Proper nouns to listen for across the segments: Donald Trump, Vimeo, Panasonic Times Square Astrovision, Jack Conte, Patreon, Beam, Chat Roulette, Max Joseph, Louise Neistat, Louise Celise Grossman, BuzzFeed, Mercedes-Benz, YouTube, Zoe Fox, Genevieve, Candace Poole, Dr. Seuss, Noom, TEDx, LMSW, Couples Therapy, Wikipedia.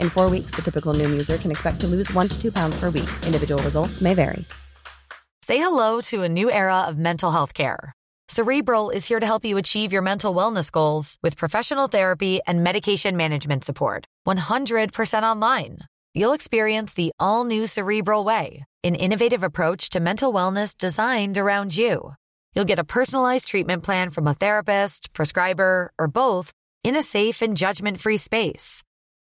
In 4 weeks, the typical Noom user can expect to lose 1 to 2 pounds per week. Individual results may vary. Say hello to a new era of mental health care. Cerebral is here to help you achieve your mental wellness goals with professional therapy and medication management support. 100% online. You'll experience the all-new Cerebral way, an innovative approach to mental wellness designed around you. You'll get a personalized treatment plan from a therapist, prescriber, or both in a safe and judgment-free space.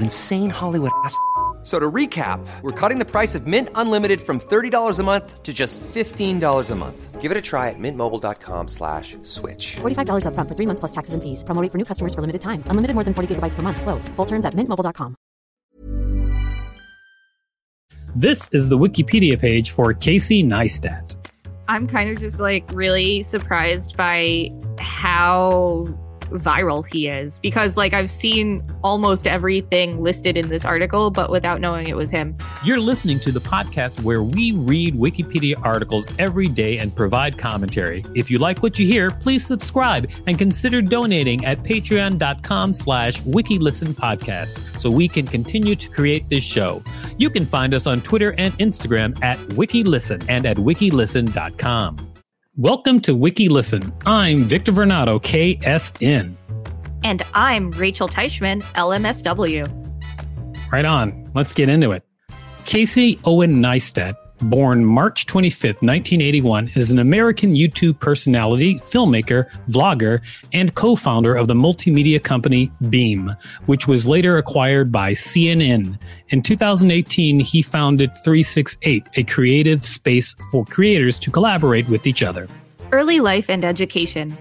insane Hollywood ass? So to recap, we're cutting the price of Mint Unlimited from $30 a month to just $15 a month. Give it a try at mintmobile.com/switch. $45 up front for 3 months plus taxes and fees. Promo rate for new customers for limited time. Unlimited more than 40 gigabytes per month. Slows full terms at mintmobile.com. This is the Wikipedia page for Casey Neistat. I'm kind of just like really surprised by how viral he is, because like I've seen almost everything listed in this article but without knowing it was him. You're listening to the podcast where we read Wikipedia articles every day and provide commentary. If you like what you hear, please subscribe and consider donating at patreon.com/wikilistenpodcast so we can continue to create this show. You can find us on Twitter and Instagram at WikiListen and at wikilisten.com. Welcome to WikiListen. I'm Victor Varnado, KSN. And I'm Rachel Teichman, LMSW. Right on. Let's get into it. Casey Owen Neistat, born March 25th, 1981, is an American YouTube personality, filmmaker, vlogger, and co-founder of the multimedia company Beam, which was later acquired by CNN. In 2018, he founded 368, a creative space for creators to collaborate with each other. Early life and education.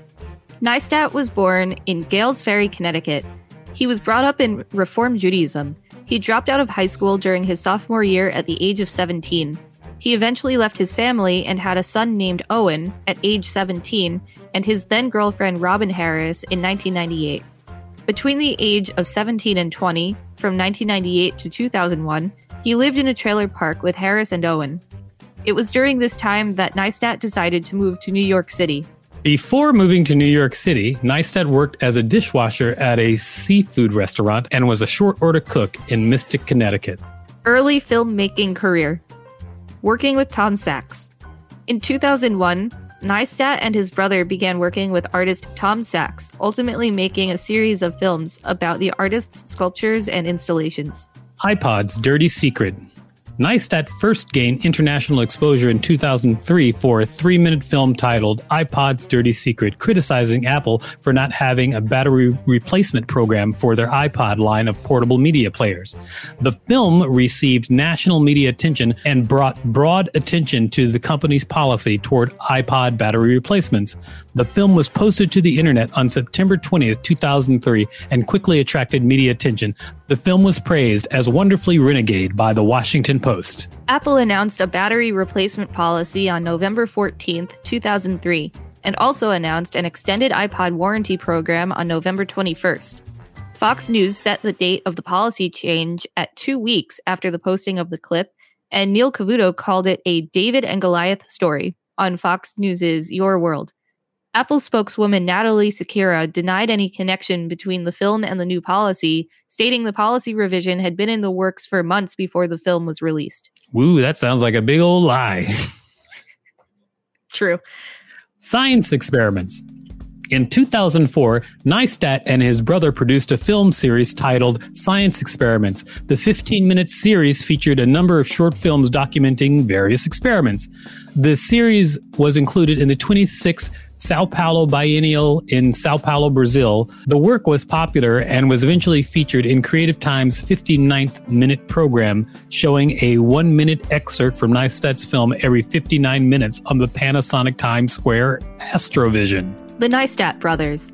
Neistat was born in Gales Ferry, Connecticut. He was brought up in Reform Judaism. He dropped out of high school during his sophomore year at the age of 17. He eventually left his family and had a son named Owen at age 17 and his then-girlfriend Robin Harris in 1998. Between the age of 17 and 20, from 1998 to 2001, he lived in a trailer park with Harris and Owen. It was during this time that Neistat decided to move to New York City. Before moving to New York City, Neistat worked as a dishwasher at a seafood restaurant and was a short-order cook in Mystic, Connecticut. Early filmmaking career. Working with Tom Sachs. In 2001, Neistat and his brother began working with artist Tom Sachs, ultimately making a series of films about the artist's sculptures and installations. iPod's Dirty Secret. Neistat first gained international exposure in 2003 for a 3-minute film titled iPod's Dirty Secret, criticizing Apple for not having a battery replacement program for their iPod line of portable media players. The film received national media attention and brought broad attention to the company's policy toward iPod battery replacements. The film was posted to the internet on September 20th, 2003, and quickly attracted media attention. The film was praised as wonderfully renegade by the Washington Post. Apple announced a battery replacement policy on November 14th, 2003, and also announced an extended iPod warranty program on November 21st. Fox News set the date of the policy change at 2 weeks after the posting of the clip, and Neil Cavuto called it a David and Goliath story on Fox News' Your World. Apple spokeswoman Natalie Sakira denied any connection between the film and the new policy, stating the policy revision had been in the works for months before the film was released. Woo, that sounds like a big old lie. True. Science experiments. In 2004, Neistat and his brother produced a film series titled Science Experiments. The 15-minute series featured a number of short films documenting various experiments. The series was included in the 26th Sao Paulo Biennial in Sao Paulo, Brazil. The work was popular and was eventually featured in Creative Time's 59th Minute program, showing a 1-minute excerpt from Neistat's film every 59 minutes on the Panasonic Times Square Astrovision. The Neistat Brothers.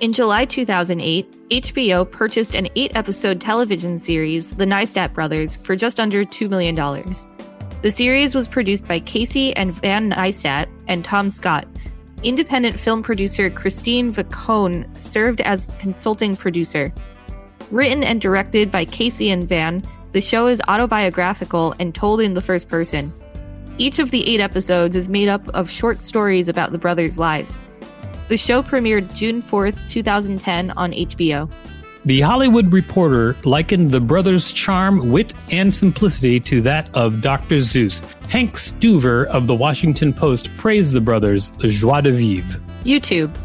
In July 2008, HBO purchased an 8-episode television series, The Neistat Brothers, for just under $2 million. The series was produced by Casey and Van Neistat and Tom Scott. Independent film producer Christine Vacone served as consulting producer. Written and directed by Casey and Van, the show is autobiographical and told in the first person. Each of the 8 episodes is made up of short stories about the brothers' lives. The show premiered June 4th, 2010 on HBO. The Hollywood Reporter likened the brothers' charm, wit, and simplicity to that of Dr. Seuss. Hank Stuever of The Washington Post praised the brothers' joie de vivre. YouTube.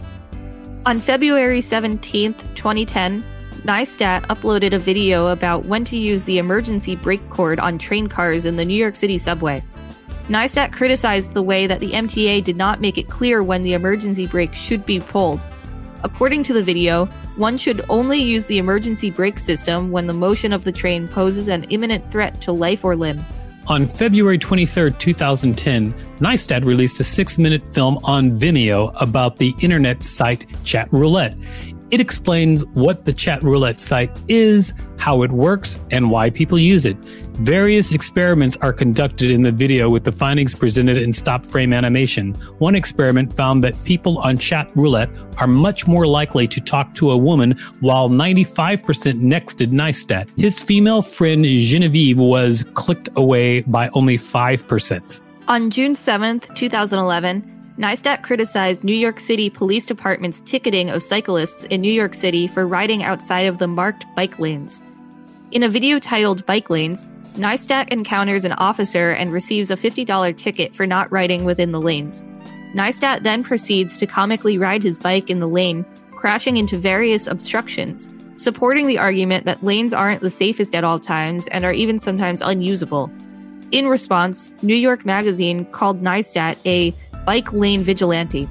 On February 17th, 2010, Neistat uploaded a video about when to use the emergency brake cord on train cars in the New York City subway. Neistat criticized the way that the MTA did not make it clear when the emergency brake should be pulled. According to the video, one should only use the emergency brake system when the motion of the train poses an imminent threat to life or limb. On February 23, 2010, Neistat released a 6-minute film on Vimeo about the internet site Chat Roulette. It explains what the Chat Roulette site is, how it works, and why people use it. Various experiments are conducted in the video with the findings presented in stop-frame animation. One experiment found that people on Chat Roulette are much more likely to talk to a woman, while 95% nexted Neistat. His female friend Genevieve was clicked away by only 5%. On June 7th, 2011, Neistat criticized New York City Police Department's ticketing of cyclists in New York City for riding outside of the marked bike lanes. In a video titled Bike Lanes, Neistat encounters an officer and receives a $50 ticket for not riding within the lanes. Neistat then proceeds to comically ride his bike in the lane, crashing into various obstructions, supporting the argument that lanes aren't the safest at all times and are even sometimes unusable. In response, New York Magazine called Neistat a bike lane vigilante,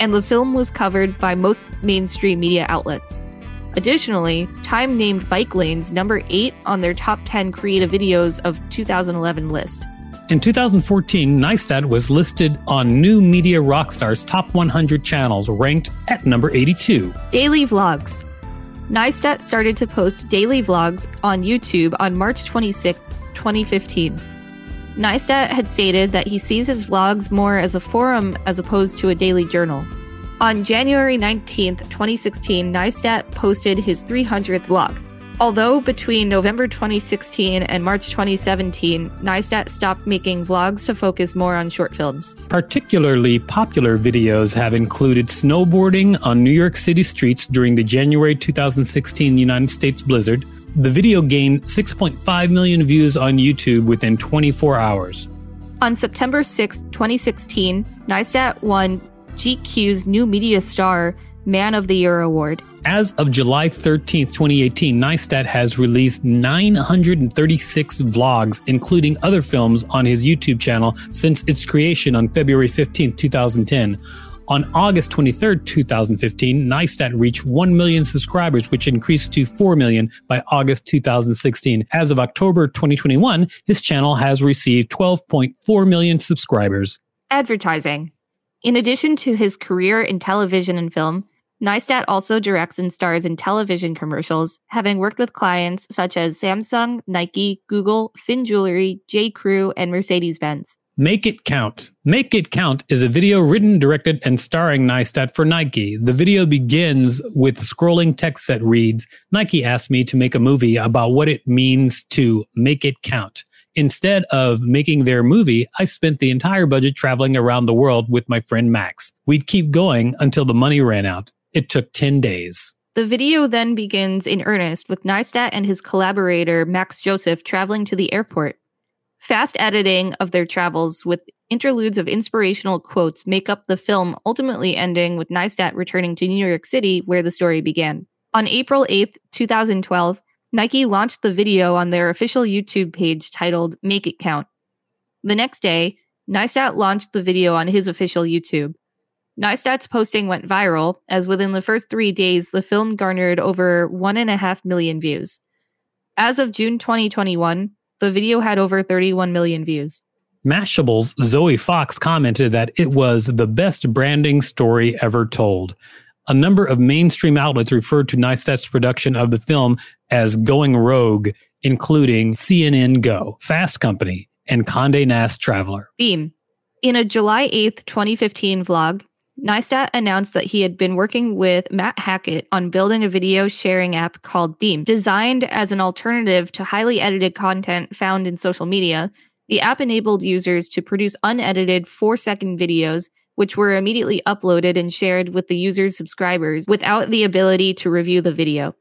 and the film was covered by most mainstream media outlets. Additionally, Time named bike lanes number 8 on their top 10 creative videos of 2011 list. In 2014, Neistat was listed on New Media Rockstar's top 100 channels, ranked at number 82. Daily vlogs. Neistat started to post daily vlogs on YouTube on March 26, 2015. Neistat had stated that he sees his vlogs more as a forum as opposed to a daily journal. On January 19, 2016, Neistat posted his 300th vlog. Although between November 2016 and March 2017, Neistat stopped making vlogs to focus more on short films. Particularly popular videos have included snowboarding on New York City streets during the January 2016 United States blizzard. The video gained 6.5 million views on YouTube within 24 hours. On September 6, 2016, Neistat won GQ's New Media Star Man of the Year award. As of July 13, 2018, Neistat has released 936 vlogs, including other films, on his YouTube channel since its creation on February 15, 2010. On August 23, 2015, Neistat reached 1 million subscribers, which increased to 4 million by August 2016. As of October 2021, his channel has received 12.4 million subscribers. Advertising. In addition to his career in television and film, Neistat also directs and stars in television commercials, having worked with clients such as Samsung, Nike, Google, Finn Jewelry, J.Crew, and Mercedes-Benz. Make It Count. Make It Count is a video written, directed, and starring Neistat for Nike. The video begins with scrolling text that reads, "Nike asked me to make a movie about what it means to make it count. Instead of making their movie, I spent the entire budget traveling around the world with my friend Max. We'd keep going until the money ran out. It took 10 days. The video then begins in earnest with Neistat and his collaborator Max Joseph traveling to the airport. Fast editing of their travels with interludes of inspirational quotes make up the film, ultimately ending with Neistat returning to New York City, where the story began. On April 8th, 2012, Nike launched the video on their official YouTube page titled Make It Count. The next day, Neistat launched the video on his official YouTube. Neistat's posting went viral, as within the first 3 days, the film garnered over 1.5 million views. As of June 2021, the video had over 31 million views. Mashable's Zoe Fox commented that it was the best branding story ever told. A number of mainstream outlets referred to Neistat's production of the film as going rogue, including CNN Go, Fast Company, and Condé Nast Traveler. Beam. In a July 8th, 2015 vlog, Neistat announced that he had been working with Matt Hackett on building a video sharing app called Beam. Designed as an alternative to highly edited content found in social media, the app enabled users to produce unedited 4-second videos, which were immediately uploaded and shared with the user's subscribers without the ability to review the video.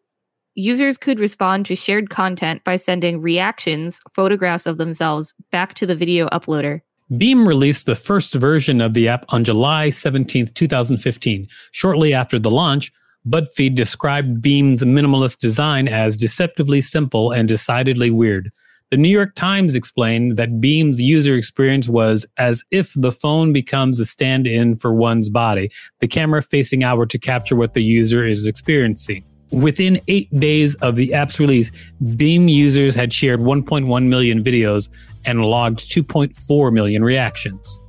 Users could respond to shared content by sending reactions, photographs of themselves, back to the video uploader. Beam released the first version of the app on July 17, 2015. Shortly after the launch, BuzzFeed described Beam's minimalist design as deceptively simple and decidedly weird. The New York Times explained that Beam's user experience was as if the phone becomes a stand-in for one's body, the camera facing outward to capture what the user is experiencing. Within 8 days of the app's release, Beam users had shared 1.1 million videos and logged 2.4 million reactions.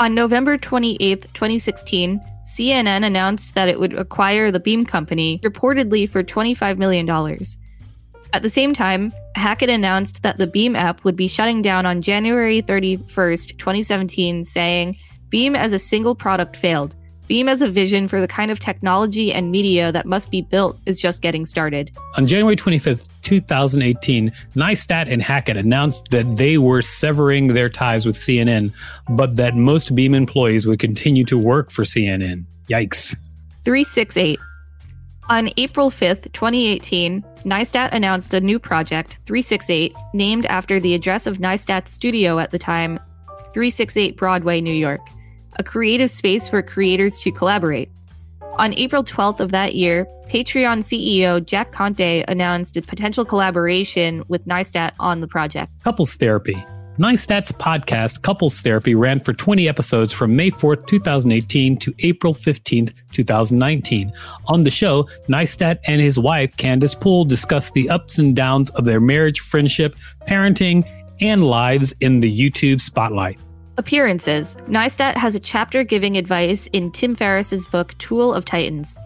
On November 28, 2016, CNN announced that it would acquire the Beam company, reportedly for $25 million. At the same time, Hackett announced that the Beam app would be shutting down on January 31, 2017, saying, "Beam as a single product failed. Beam as a vision for the kind of technology and media that must be built is just getting started." On January 25th, 2018, Neistat and Hackett announced that they were severing their ties with CNN, but that most Beam employees would continue to work for CNN. Yikes. 368. On April 5th, 2018, Neistat announced a new project, 368, named after the address of Neistat's studio at the time, 368 Broadway, New York, a creative space for creators to collaborate. On April 12th of that year, Patreon CEO Jack Conte announced a potential collaboration with Neistat on the project. Couples Therapy. Neistat's podcast, Couples Therapy, ran for 20 episodes from May 4th, 2018 to April 15th, 2019. On the show, Neistat and his wife, Candace Poole, discussed the ups and downs of their marriage, friendship, parenting, and lives in the YouTube spotlight. Appearances. Neistat has a chapter giving advice in Tim Ferriss's book, Tool of Titans.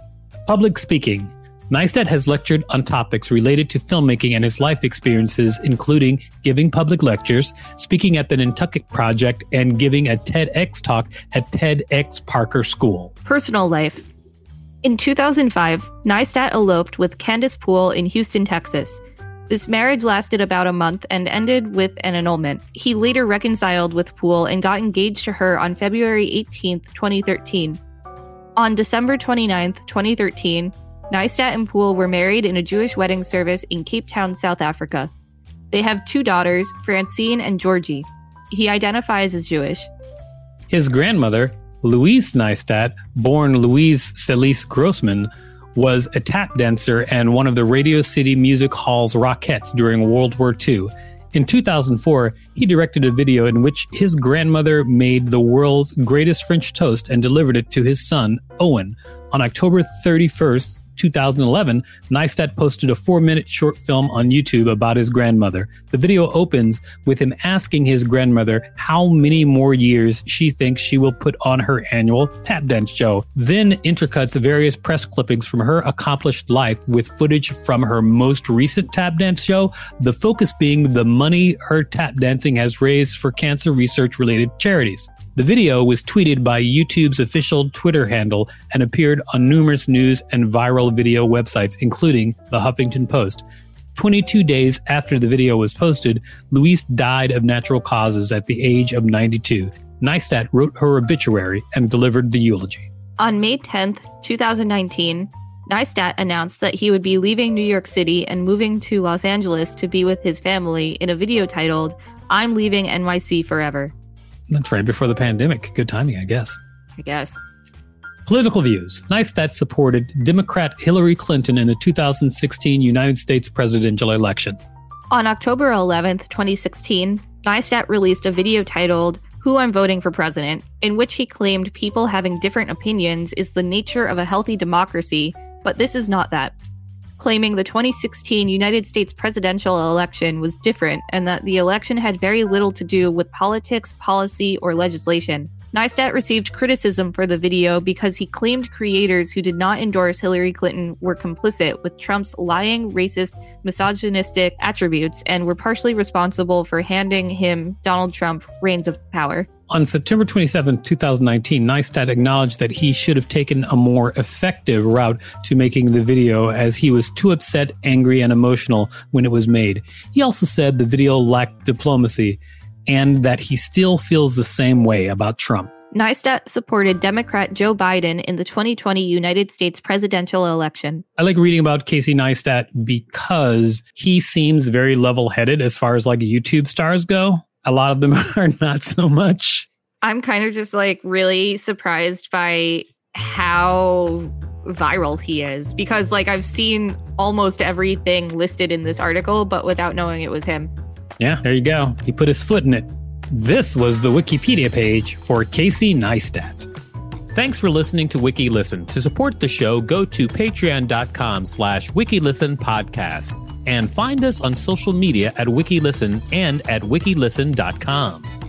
Public speaking. Neistat has lectured on topics related to filmmaking and his life experiences, including giving public lectures, speaking at the Nantucket Project, and giving a TEDx talk at TEDx Parker School. Personal life. In 2005, Neistat eloped with Candace Poole in Houston, Texas. This marriage lasted about a month and ended with an annulment. He later reconciled with Poole and got engaged to her on February 18, 2013. On December 29, 2013, Neistat and Poole were married in a Jewish wedding service in Cape Town, South Africa. They have 2 daughters, Francine and Georgie. He identifies as Jewish. His grandmother, Louise Neistat, born Louise Celise Grossman, was a tap dancer and one of the Radio City Music Hall's Rockettes during World War II. In 2004, he directed a video in which his grandmother made the world's greatest French toast and delivered it to his son, Owen, on October 31st, 2011, Neistat posted a 4-minute short film on YouTube about his grandmother. The video opens with him asking his grandmother how many more years she thinks she will put on her annual tap dance show, then intercuts various press clippings from her accomplished life with footage from her most recent tap dance show, the focus being the money her tap dancing has raised for cancer research-related charities. The video was tweeted by YouTube's official Twitter handle and appeared on numerous news and viral video websites, including The Huffington Post. 22 days after the video was posted, Louise died of natural causes at the age of 92. Neistat wrote her obituary and delivered the eulogy. On May 10, 2019, Neistat announced that he would be leaving New York City and moving to Los Angeles to be with his family in a video titled, "I'm Leaving NYC Forever." That's right, before the pandemic. Good timing, I guess. Political views. Neistat supported Democrat Hillary Clinton in the 2016 United States presidential election. On October 11th, 2016, Neistat released a video titled, "Who I'm Voting for President," in which he claimed people having different opinions is the nature of a healthy democracy, but this is not that. Claiming the 2016 United States presidential election was different and that the election had very little to do with politics, policy, or legislation. Neistat received criticism for the video because he claimed creators who did not endorse Hillary Clinton were complicit with Trump's lying, racist, misogynistic attributes and were partially responsible for handing him, Donald Trump, reins of power. On September 27, 2019, Neistat acknowledged that he should have taken a more effective route to making the video as he was too upset, angry, and emotional when it was made. He also said the video lacked diplomacy and that he still feels the same way about Trump. Neistat supported Democrat Joe Biden in the 2020 United States presidential election. I like reading about Casey Neistat because he seems very level-headed as far as like YouTube stars go. A lot of them are not so much. I'm kind of just like really surprised by how viral he is because like I've seen almost everything listed in this article, but without knowing it was him. Yeah, there you go. He put his foot in it. This was the Wikipedia page for Casey Neistat. Thanks for listening to WikiListen. To support the show, go to patreon.com/WikiListen podcast. And find us on social media at WikiListen and at WikiListen.com.